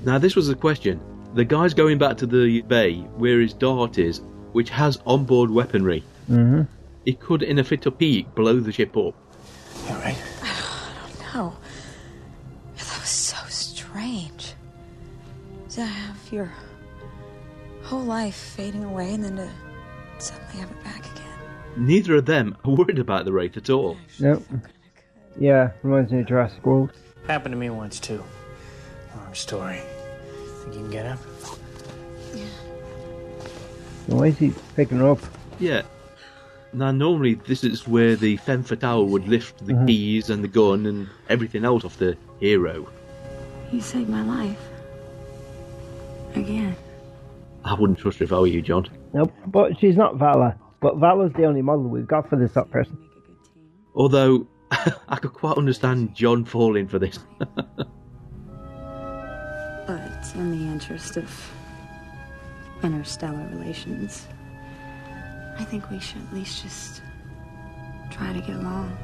Now this was the question. The guy's going back to the bay where his dart is, which has onboard weaponry. Mm-hmm. He could, in a fit of pique, blow the ship up. You alright? I don't know. That was so strange. Is to have your whole life fading away and then to suddenly have it back again. Neither of them are worried about the Wraith at all. Nope. Yeah, reminds me of Jurassic World. Happened to me once, too. Long story. Think you can get up? Yeah. Why is he picking her up? Yeah. Now, normally this is where the femme fatale would lift the mm-hmm. keys and the gun and everything else off the hero. You saved my life. Again. I wouldn't trust her if I were you, John. Nope, but she's not Vala. But Vala's the only model we've got for this up person. Although, I could quite understand John falling for this. But in the interest of interstellar relations, I think we should at least just try to get along.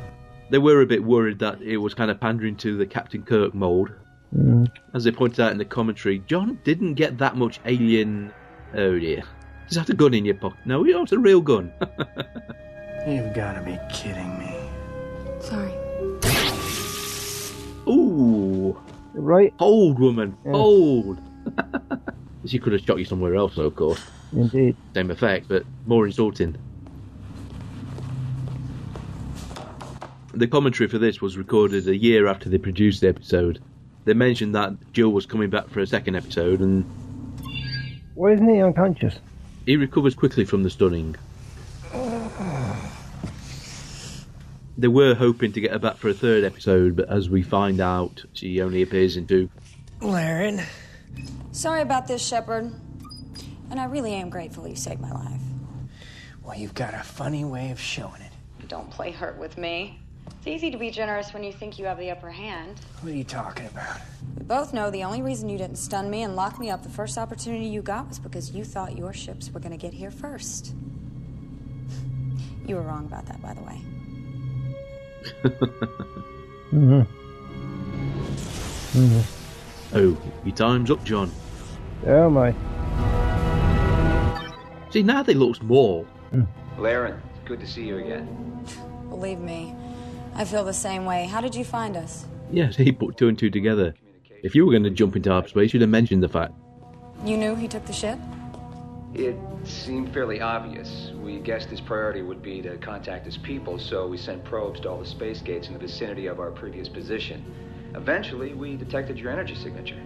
They were a bit worried that it was kind of pandering to the Captain Kirk mould. Mm. As they pointed out in the commentary, John didn't get that much alien... Oh dear. Just have a gun in your pocket. No, it's a real gun. You've got to be kidding me. Sorry. Ooh. Right. Old woman. Yeah. Old. She could have shot you somewhere else, though, of course. Indeed. Same effect, but more insulting. The commentary for this was recorded a year after they produced the episode. They mentioned that Jill was coming back for a second episode, and... Why isn't he unconscious? He recovers quickly from the stunning. They were hoping to get her back for a third episode, but as we find out, she only appears in two. Laren. Sorry about this, Shepard. And I really am grateful you saved my life. Well, you've got a funny way of showing it. Don't play hurt with me. It's easy to be generous when you think you have the upper hand. What are you talking about? We both know the only reason you didn't stun me and lock me up the first opportunity you got was because you thought your ships were going to get here first. You were wrong about that, by the way. mm-hmm. Mm-hmm. Oh, your time's up, John. Oh, my. See, now they look more. Mm. Laren, good to see you again. Believe me. I feel the same way. How did you find us? Yes, he put two and two together. If you were going to jump into hyperspace, space, you'd have mentioned the fact. You knew he took the ship? It seemed fairly obvious. We guessed his priority would be to contact his people, so we sent probes to all the space gates in the vicinity of our previous position. Eventually, we detected your energy signature.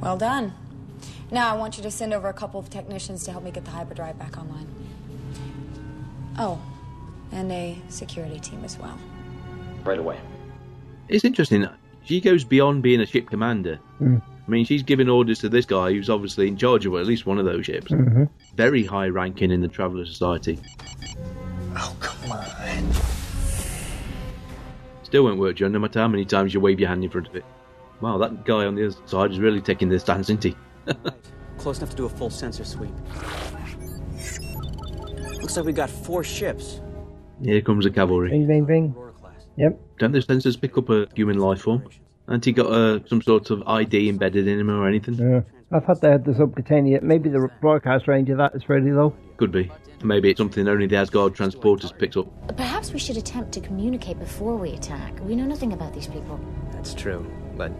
Well done. Now I want you to send over a couple of technicians to help me get the hyperdrive back online. Oh. And a security team as well. Right away. It's interesting. She goes beyond being a ship commander. Mm. I mean, she's giving orders to this guy who's obviously in charge of at least one of those ships. Mm-hmm. Very high ranking in the Traveller Society. Oh, come on. Still won't work, John, no matter how many times you wave your hand in front of it. Wow, that guy on the other side is really taking this stance, isn't he? Right. Close enough to do a full sensor sweep. Looks like we've got four ships. Here comes the cavalry. Bing, bing, bing. Yep. Don't the sensors pick up a human life form? Hasn't he got uh, some sort of I D embedded in him or anything? Yeah. I thought they had the subcutaneous. Maybe the broadcast range of that is really low. Could be. Maybe it's something only the Asgard transporters picked up. Perhaps we should attempt to communicate before we attack. We know nothing about these people. That's true, but...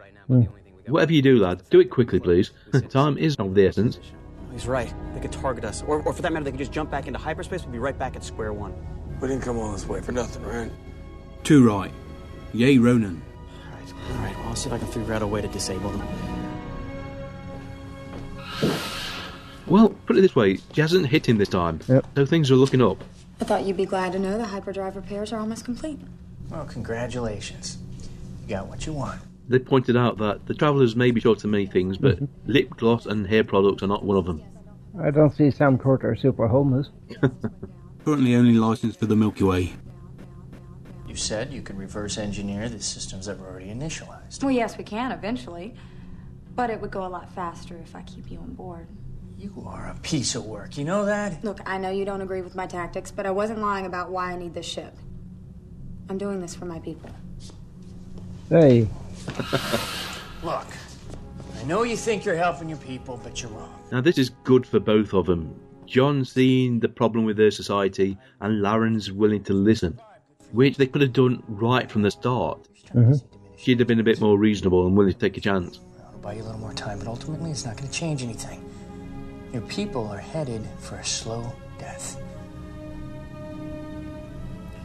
right now, mm. the only thing we got... Whatever you do, lad, do it quickly, please. Time is of the essence. He's right. They could target us. Or, or for that matter, they could just jump back into hyperspace. We'll be right back at square one. We didn't come all this way for nothing, right? Too right. Yay, Ronan. All right, all right. Well, I'll see if I can figure out a way to disable them. Well, put it this way. She hasn't hit him this time. Yep. So things are looking up. I thought you'd be glad to know the hyperdrive repairs are almost complete. Well, congratulations. You got what you want. They pointed out that the Travellers may be short of many things, but mm-hmm. lip gloss and hair products are not one of them. I don't see Sam Carter or Super Homeless. Currently only licensed for the Milky Way. You said you could reverse engineer the systems that were already initialized. Well, yes, we can eventually. But it would go a lot faster if I keep you on board. You are a piece of work, you know that? Look, I know you don't agree with my tactics, but I wasn't lying about why I need this ship. I'm doing this for my people. Hey... Look, I know you think you're helping your people, but you're wrong. Now, this is good for both of them. John's seeing the problem with their society, and Laren's willing to listen, which they could have done right from the start. Mm-hmm. She'd have been a bit more reasonable and willing to take a chance. buy you a little more time, but ultimately it's not going to change anything. Your people are headed for a slow death.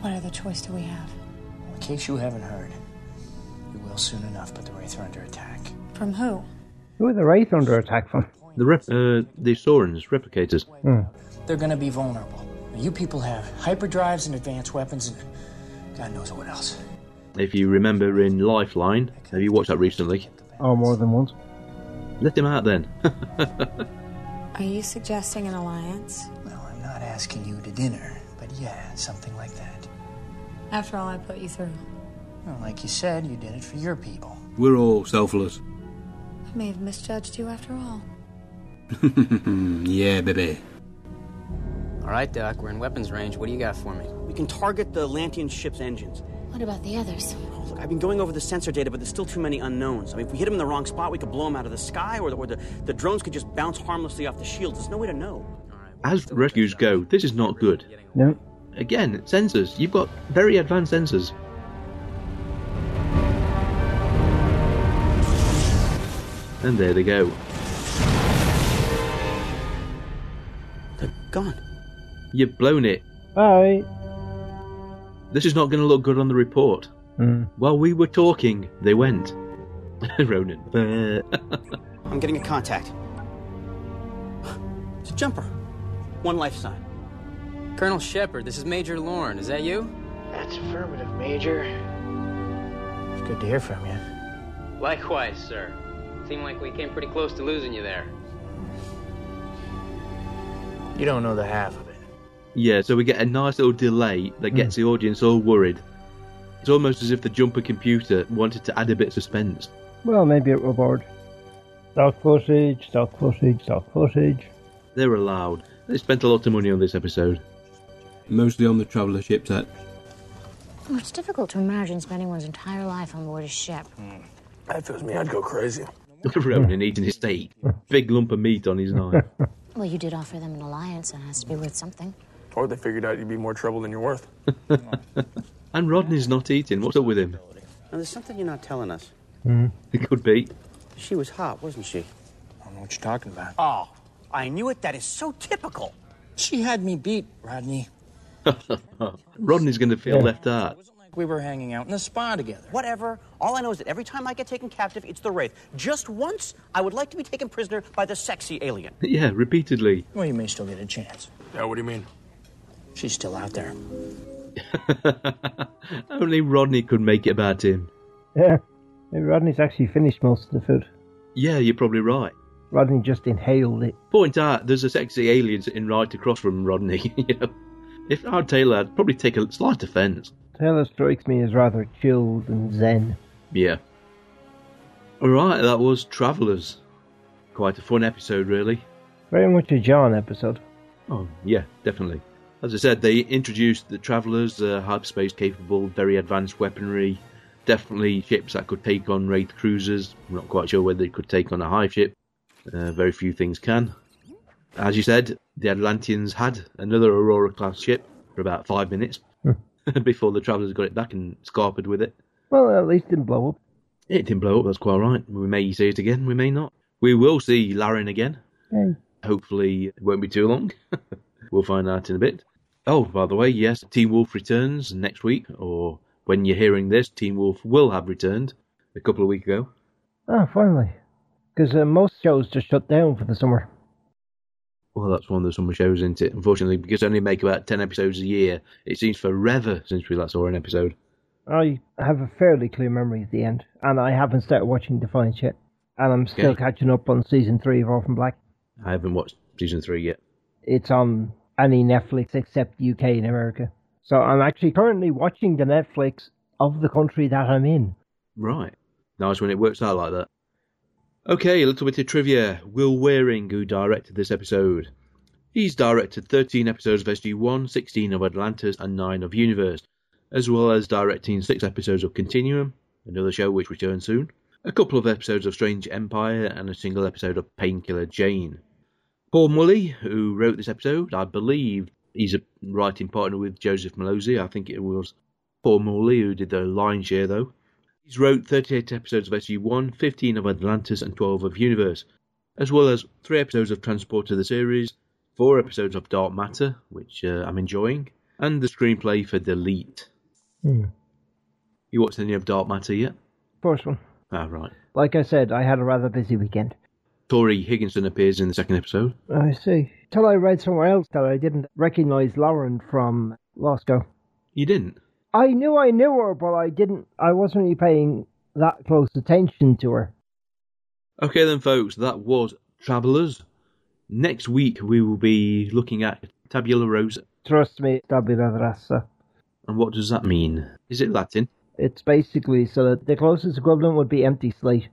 What other choice do we have? In case you haven't heard, you will soon enough, but the Wraith are under attack. From who? Who are the Wraith under attack from? The rep- uh, the Saurans, replicators. Mm. They're going to be vulnerable. You people have hyperdrives and advanced weapons and God knows what else. If you remember in Lifeline, have you watched that recently? Oh, more than once. Let them out then. Are you suggesting an alliance? Well, I'm not asking you to dinner, but yeah, something like that. After all I put you through. Well, like you said, you did it for your people. We're all selfless. I may have misjudged you after all. Yeah, baby. All right, Doc, we're in weapons range. What do you got for me? We can target the Lantean ship's engines. What about the others? Oh, look, I've been going over the sensor data, but there's still too many unknowns. I mean, if we hit them in the wrong spot, we could blow them out of the sky, or, or the, the drones could just bounce harmlessly off the shields. There's no way to know. As rescues go, this is not good. No. Again, sensors. You've got very advanced sensors. And there they go. They're gone. You've blown it. Bye. This is not going to look good on the report. Mm. While we were talking, they went. Ronan. I'm getting a contact. It's a jumper. One life sign. Colonel Shepard, this is Major Lorne. Is that you? That's affirmative, Major. It's good to hear from you. Likewise, sir. Seemed like we came pretty close to losing you there. You don't know the half of it. Yeah, so we get a nice little delay that gets mm. the audience all worried. It's almost as if the jumper computer wanted to add a bit of suspense. Well, maybe it were bored. Stock footage, stock footage, stock footage. They're allowed. They spent a lot of money on this episode. Mostly on the Traveller ship set. Well, it's difficult to imagine spending one's entire life on board a ship. Mm. That feels me, I'd go crazy. Look at Ronan eating his steak. Big lump of meat on his knife. Well, you did offer them an alliance, and it has to be worth something. Or they figured out you'd be more trouble than you're worth. And Rodney's not eating. What's up with him? Now, there's something you're not telling us. Mm. It could be. She was hot, wasn't she? I don't know what you're talking about. Oh, I knew it. That is so typical. She had me beat, Rodney. Rodney's going to feel yeah. left out. It wasn't like we were hanging out in the spa together. Whatever. All I know is that every time I get taken captive, it's the Wraith. Just once, I would like to be taken prisoner by the sexy alien. Yeah, repeatedly. Well, you may still get a chance. Yeah, what do you mean? She's still out there. Only Rodney could make it about him. Yeah. Maybe Rodney's actually finished most of the food. Yeah, you're probably right. Rodney just inhaled it. Point out, there's a sexy alien sitting right across from Rodney. You know, if I were Taylor, I'd probably take a slight offence. Taylor strikes me as rather chilled and zen. Yeah. Alright, that was Travellers. Quite a fun episode, really. Very much a John episode. Oh, yeah, definitely. As I said, they introduced the Travellers, the hyperspace-capable, very advanced weaponry. Definitely ships that could take on Wraith cruisers. I'm not quite sure whether they could take on a hive ship. Uh, very few things can. As you said, the Atlanteans had another Aurora-class ship for about five minutes before the Travellers got it back and scarpered with it. Well, at least it didn't blow up. It didn't blow up, that's quite right. We may see it again, we may not. We will see Larin again. Mm. Hopefully it won't be too long. We'll find out in a bit. Oh, by the way, yes, Teen Wolf returns next week, or when you're hearing this, Teen Wolf will have returned a couple of weeks ago. Ah, oh, finally. Because uh, most shows just shut down for the summer. Well, that's one of the summer shows, isn't it? Unfortunately, because they only make about ten episodes a year, it seems forever since we last saw an episode. I have a fairly clear memory at the end, and I haven't started watching Defiance yet, and I'm still okay. catching up on Season three of Orphan Black. I haven't watched Season three yet. It's on any Netflix except U K and America. So I'm actually currently watching the Netflix of the country that I'm in. Right. Nice when it works out like that. Okay, a little bit of trivia. Will Waring, who directed this episode. He's directed thirteen episodes of S G one, sixteen of Atlantis, and nine of Universe, as well as directing six episodes of Continuum, another show which returns soon, a couple of episodes of Strange Empire, and a single episode of Painkiller Jane. Paul Mully, who wrote this episode, I believe he's a writing partner with Joseph Malozzi. I think it was Paul Mully who did the lion's share, though. He's wrote thirty-eight episodes of S U one, fifteen of Atlantis, and twelve of Universe, as well as three episodes of Transporter the series, four episodes of Dark Matter, which uh, I'm enjoying, and the screenplay for Delete. Hmm. You watched any of Dark Matter yet? First one. Ah, right. Like I said, I had a rather busy weekend. Tori Higginson appears in the second episode. I see. Till I read somewhere else that I didn't recognise Lauren from Lascaux. You didn't? I knew I knew her, but I didn't. I wasn't really paying that close attention to her. Okay then, folks, that was Travellers. Next week we will be looking at Tabula Rasa. Trust me, Tabula Rasa. And what does that mean? Is it Latin? It's basically, so that the closest equivalent would be empty slate.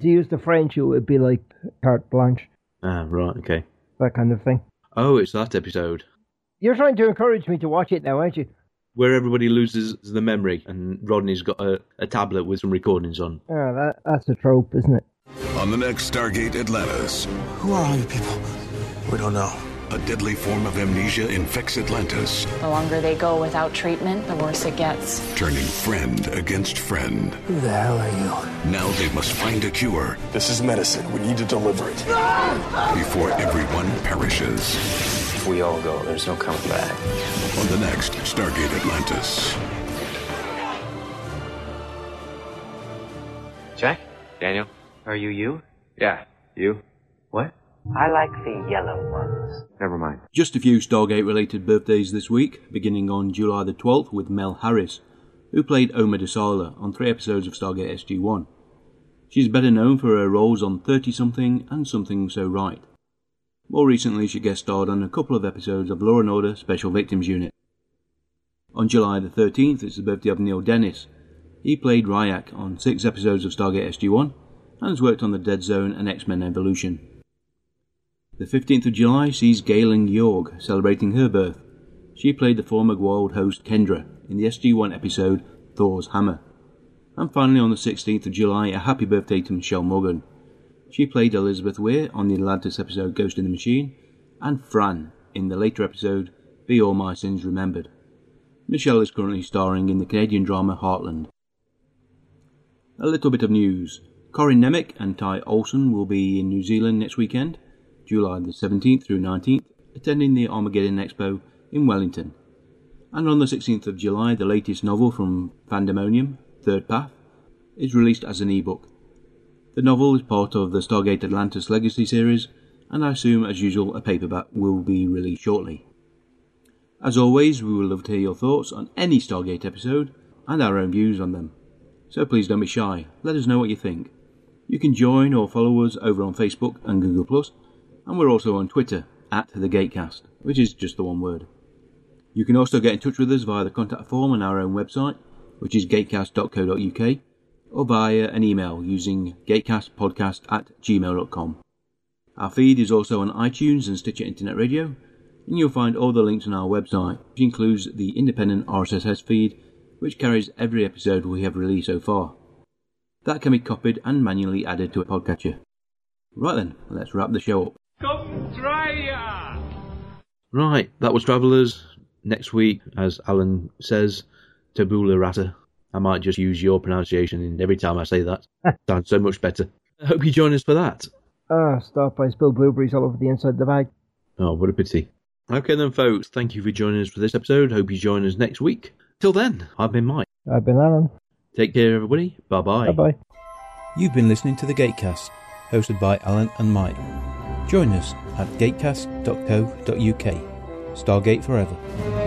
To use the French, it would be like carte blanche. Ah, right, okay. That kind of thing. Oh, it's that episode. You're trying to encourage me to watch it now, aren't you? Where everybody loses the memory, and Rodney's got a, a tablet with some recordings on. Ah, that, that's a trope, isn't it? On the next Stargate Atlantis. Who are all you people? We don't know. A deadly form of amnesia infects Atlantis. The longer they go without treatment, the worse it gets. Turning friend against friend. Who the hell are you? Now they must find a cure. This is medicine. We need to deliver it. Before everyone perishes. If we all go, there's no coming back. On the next Stargate Atlantis. Jack? Daniel? Are you you? Yeah. You? What? I like the yellow ones. Never mind. Just a few Stargate-related birthdays this week, beginning on July the twelfth with Mel Harris, who played Oma Desala on three episodes of Stargate S G one. She's better known for her roles on thirty-something and Something So Right. More recently, she guest starred on a couple of episodes of Law and Order Special Victims Unit. On July the thirteenth, it's the birthday of Neil Dennis. He played Ryak on six episodes of Stargate S G one, and has worked on The Dead Zone and X-Men Evolution. The fifteenth of July sees Galen Yorg celebrating her birth. She played the former Goa'uld host Kendra in the S G one episode Thor's Hammer. And finally on the sixteenth of July, a happy birthday to Michelle Morgan. She played Elizabeth Weir on the Atlantis episode Ghost in the Machine, and Fran in the later episode Be All My Sins Remembered. Michelle is currently starring in the Canadian drama Heartland. A little bit of news. Corin Nemec and Ty Olson will be in New Zealand next weekend, July the seventeenth through nineteenth, attending the Armageddon Expo in Wellington. And on the sixteenth of July, the latest novel from Fandemonium, Third Path, is released as an ebook. The novel is part of the Stargate Atlantis Legacy series, and I assume, as usual, a paperback will be released shortly. As always, we would love to hear your thoughts on any Stargate episode, and our own views on them. So please don't be shy, let us know what you think. You can join or follow us over on Facebook and Google Plus, and we're also on Twitter, at the Gatecast, which is just the one word. You can also get in touch with us via the contact form on our own website, which is gatecast dot co dot uk, or via an email using gatecastpodcast at gmail dot com. Our feed is also on iTunes and Stitcher Internet Radio, and you'll find all the links on our website, which includes the independent R S S feed, which carries every episode we have released so far. That can be copied and manually added to a podcatcher. Right then, let's wrap the show up. Come try ya! Right, that was Travellers. Next week, as Alan says, Tabula Rasa. I might just use your pronunciation every time I say that. Sounds so much better. I hope you join us for that. Ah, uh, stop. I spilled blueberries all over the inside of the bag. Oh, what a pity. Okay then, folks, thank you for joining us for this episode. Hope you join us next week. Till then, I've been Mike. I've been Alan. Take care, everybody. Bye-bye. Bye-bye. You've been listening to The Gatecast, hosted by Alan and Mike. Join us at gatecast dot co dot uk. Stargate forever.